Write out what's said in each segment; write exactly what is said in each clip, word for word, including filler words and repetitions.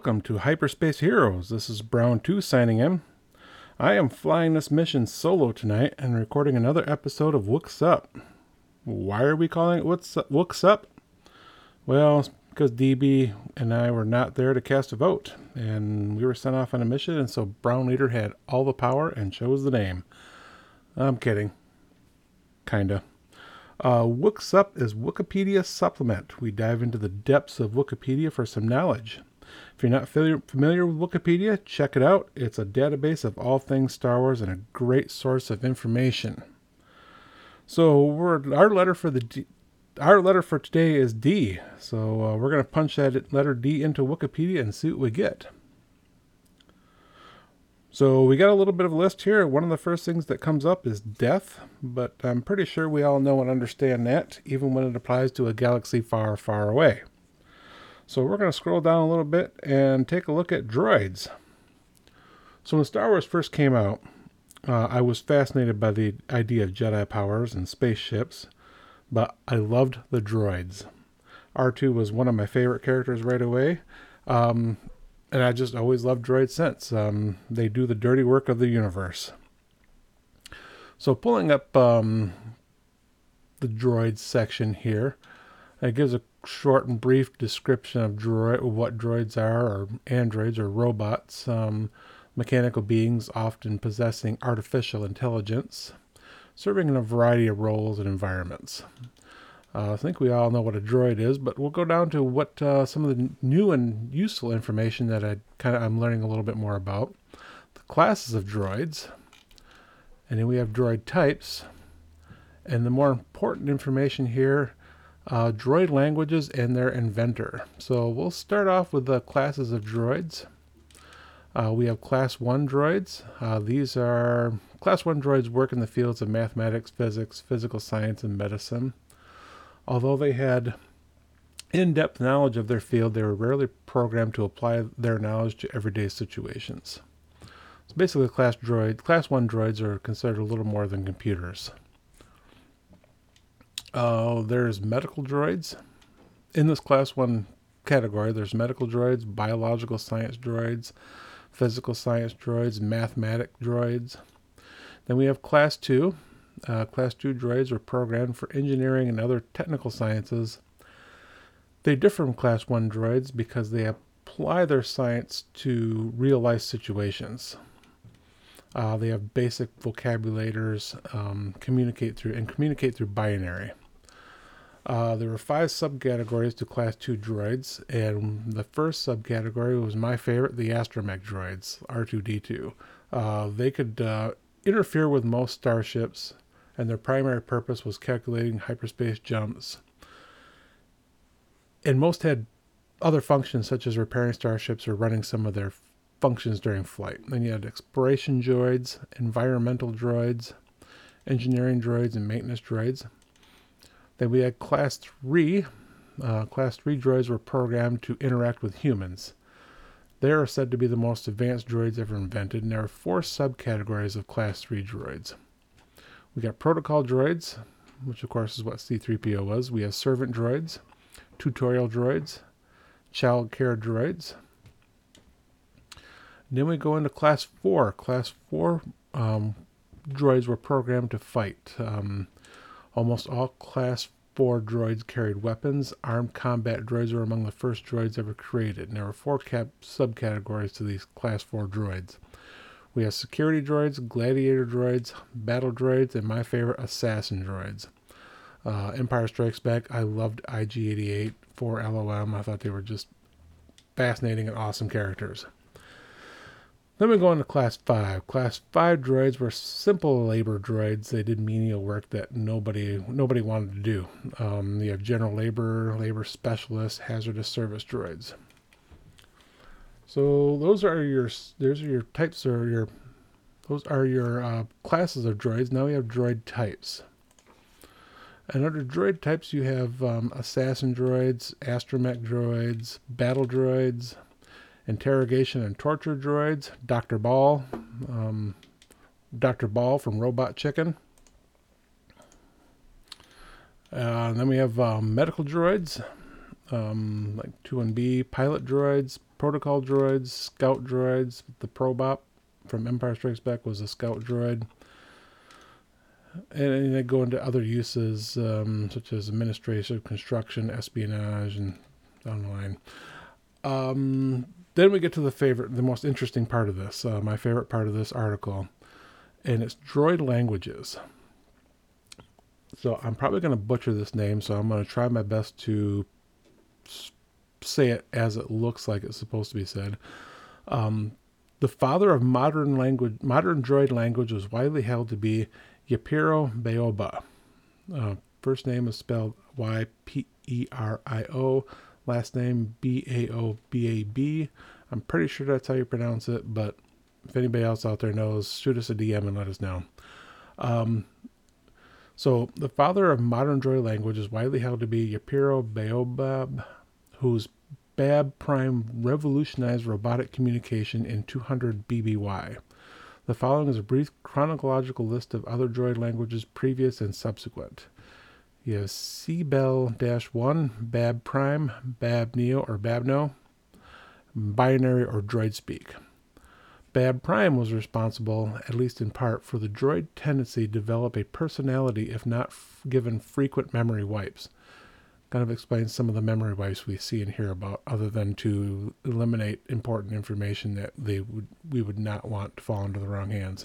welcome to Hyperspace Heroes. This is Brown two signing in. I am flying this mission solo tonight and recording another episode of Wook's Up. Why are we calling it Wook's Up? Well, it's because D B and I were not there to cast a vote, and we were sent off on a mission, and so Brown Leader had all the power and chose the name. I'm kidding. Kinda. Uh, Wook's Up is Wikipedia Supplement. We dive into the depths of Wikipedia for some knowledge. If you're not familiar with Wikipedia, check it out. It's a database of all things Star Wars and a great source of information. So we're, our letter for the D, our letter for today is D. So uh, we're going to punch that letter D into Wikipedia and see what we get. So we got a little bit of a list here. One of the first things that comes up is death, but I'm pretty sure we all know and understand that, even when it applies to a galaxy far, far away. So we're going to scroll down a little bit and take a look at droids. So when Star Wars first came out, uh, I was fascinated by the idea of Jedi powers and spaceships, but I loved the droids. R two was one of my favorite characters right away, um, and I just always loved droids since. Um, they do the dirty work of the universe. So pulling up um, the droids section here, it gives a short and brief description of droid, what droids are, or androids, or robots, um, mechanical beings often possessing artificial intelligence, serving in a variety of roles and environments. Uh, I think we all know what a droid is, but we'll go down to what uh, some of the new and useful information that I kind of I'm learning a little bit more about. The classes of droids, and then we have droid types, and the more important information here. Uh, droid languages and their inventor. So we'll start off with the classes of droids. Uh, we have class one droids. Uh, these are class one droids work in the fields of mathematics, physics, physical science, and medicine. Although they had in-depth knowledge of their field, they were rarely programmed to apply their knowledge to everyday situations. So basically class droid, class one droids are considered a little more than computers. Uh, there's medical droids. In this class one category, there's medical droids, biological science droids, physical science droids, mathematic droids. Then we have class two. Uh, class two droids are programmed for engineering and other technical sciences. They differ from class one droids because they apply their science to real-life situations. Uh, they have basic vocabulators, um, communicate through and communicate through binary. Uh, there were five subcategories to class two droids, and the first subcategory was my favorite, the astromech droids, R two D two. Uh, they could uh, interfere with most starships, and their primary purpose was calculating hyperspace jumps. And most had other functions such as repairing starships or running some of their functions during flight. Then you had exploration droids, environmental droids, engineering droids, and maintenance droids. Then we had class three. Uh, class three droids were programmed to interact with humans. They are said to be the most advanced droids ever invented, and there are four subcategories of class three droids. We got protocol droids, which of course is what C three P O was. We have servant droids, tutorial droids, child care droids. Then we go into class four. Class four um, droids were programmed to fight. Um, almost all class four droids carried weapons. Armed combat droids were among the first droids ever created. And there were four cap subcategories to these class four droids. We have security droids, gladiator droids, battle droids, and my favorite, assassin droids. Uh, Empire Strikes Back, I loved I G eighty-eight, four L O M. I thought they were just fascinating and awesome characters. Then we go into class five. Class five droids were simple labor droids. They did menial work that nobody nobody wanted to do. Um, you have general labor, labor specialists, hazardous service droids. So those are your those are your types or your those are your uh, classes of droids. Now we have droid types. And under droid types, you have um, assassin droids, astromech droids, battle droids, interrogation and torture droids, Doctor Ball, um, Doctor Ball from Robot Chicken. Uh, and then we have uh, medical droids. um, like twenty-one B, pilot droids, protocol droids, scout droids. The Probot from Empire Strikes Back was a scout droid. And, and they go into other uses, um, such as administration, construction, espionage, and down the line. Um, then we get to the favorite, the most interesting part of this, uh, my favorite part of this article, and it's droid languages. So I'm probably going to butcher this name, so I'm going to try my best to say it as it looks like it's supposed to be said. Um, the father of modern language, modern droid language, was widely held to be Yipiro Baoba. Uh, first name is spelled Y P E R I O. Last name B A O B A B. I'm pretty sure that's how you pronounce it, but if anybody else out there knows, shoot us a D M and let us know. Um, so the father of modern droid language is widely held to be Yipiro Baoba, whose B A B-Prime revolutionized robotic communication in two hundred B B Y. The following is a brief chronological list of other droid languages previous and subsequent. You have C B E L one, B A B-Prime, B A B-Neo or B A B-Neo, binary or Droid-Speak. B A B-Prime was responsible, at least in part, for the droid tendency to develop a personality if not f- given frequent memory wipes. Kind of explains some of the memory wipes we see and hear about, other than to eliminate important information that they would, we would not want to fall into the wrong hands.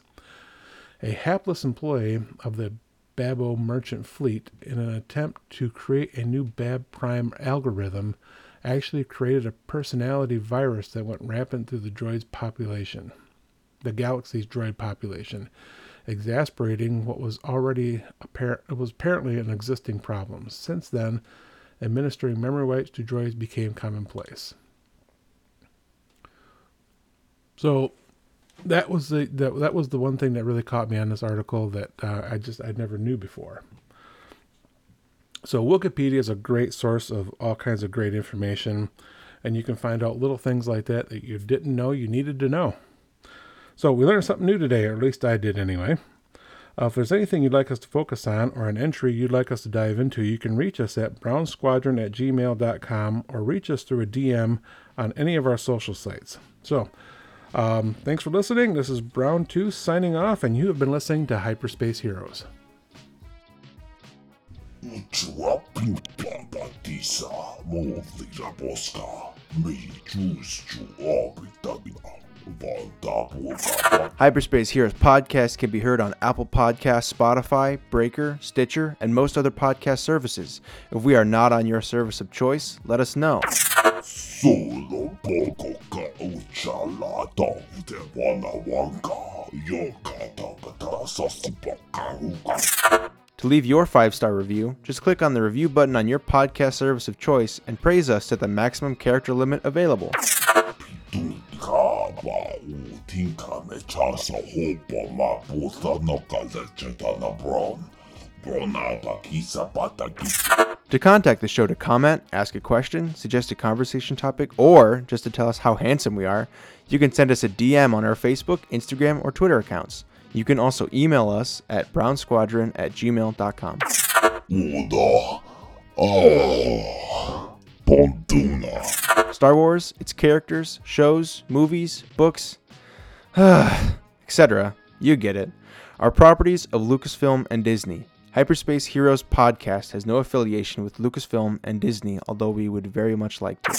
A hapless employee of the Babo merchant fleet, in an attempt to create a new B A B-Prime algorithm, actually created a personality virus that went rampant through the droid's population, the galaxy's droid population, exasperating what was already apparent was apparently an existing problem. Since then, administering memory wipes to droids became commonplace. So That was the that, that was the one thing that really caught me on this article that uh, I just I never knew before. So Wookieepedia is a great source of all kinds of great information, and you can find out little things like that that you didn't know you needed to know. So we learned something new today, or at least I did anyway. Uh, if there's anything you'd like us to focus on, or an entry you'd like us to dive into, you can reach us at brown squadron at gmail dot com, or reach us through a D M on any of our social sites. So. Um, thanks for listening. This is Brown two signing off, and you have been listening to Hyperspace Heroes. Hyperspace Heroes podcast can be heard on Apple Podcasts, Spotify, Breaker, Stitcher, and most other podcast services. If we are not on your service of choice, let us know. Solo poco cauchalata de Wanawanka, Yokata. To leave your five-star review, just click on the review button on your podcast service of choice and praise us to the maximum character limit available. To contact the show to comment, ask a question, suggest a conversation topic, or just to tell us how handsome we are, you can send us a D M on our Facebook, Instagram, or Twitter accounts. You can also email us at brown squadron at gmail dot com. Star Wars, its characters, shows, movies, books, et cetera. You get it. Are properties of Lucasfilm and Disney. Hyperspace Heroes podcast has no affiliation with Lucasfilm and Disney, although we would very much like to.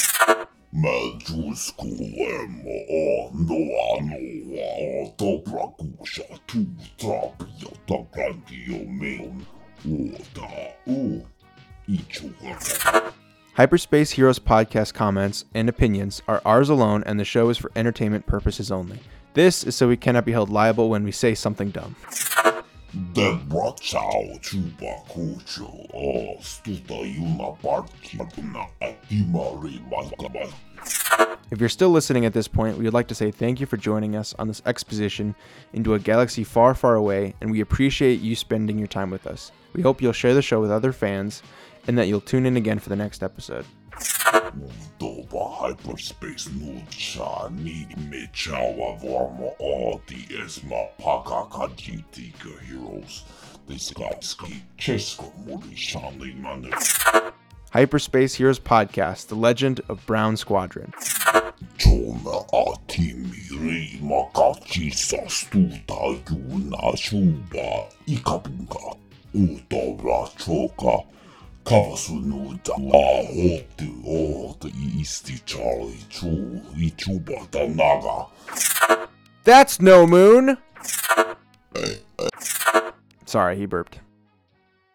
Hyperspace Heroes podcast comments and opinions are ours alone, and the show is for entertainment purposes only. This is so we cannot be held liable when we say something dumb. If you're still listening at this point, we would like to say thank you for joining us on this exposition into a galaxy far, far away, and we appreciate you spending your time with us. We hope you'll share the show with other fans, and that you'll tune in again for the next episode. Hyperspace Heroes. Hyperspace Heroes Podcast, The Legend of Brown Squadron. That's no moon. Sorry, he burped.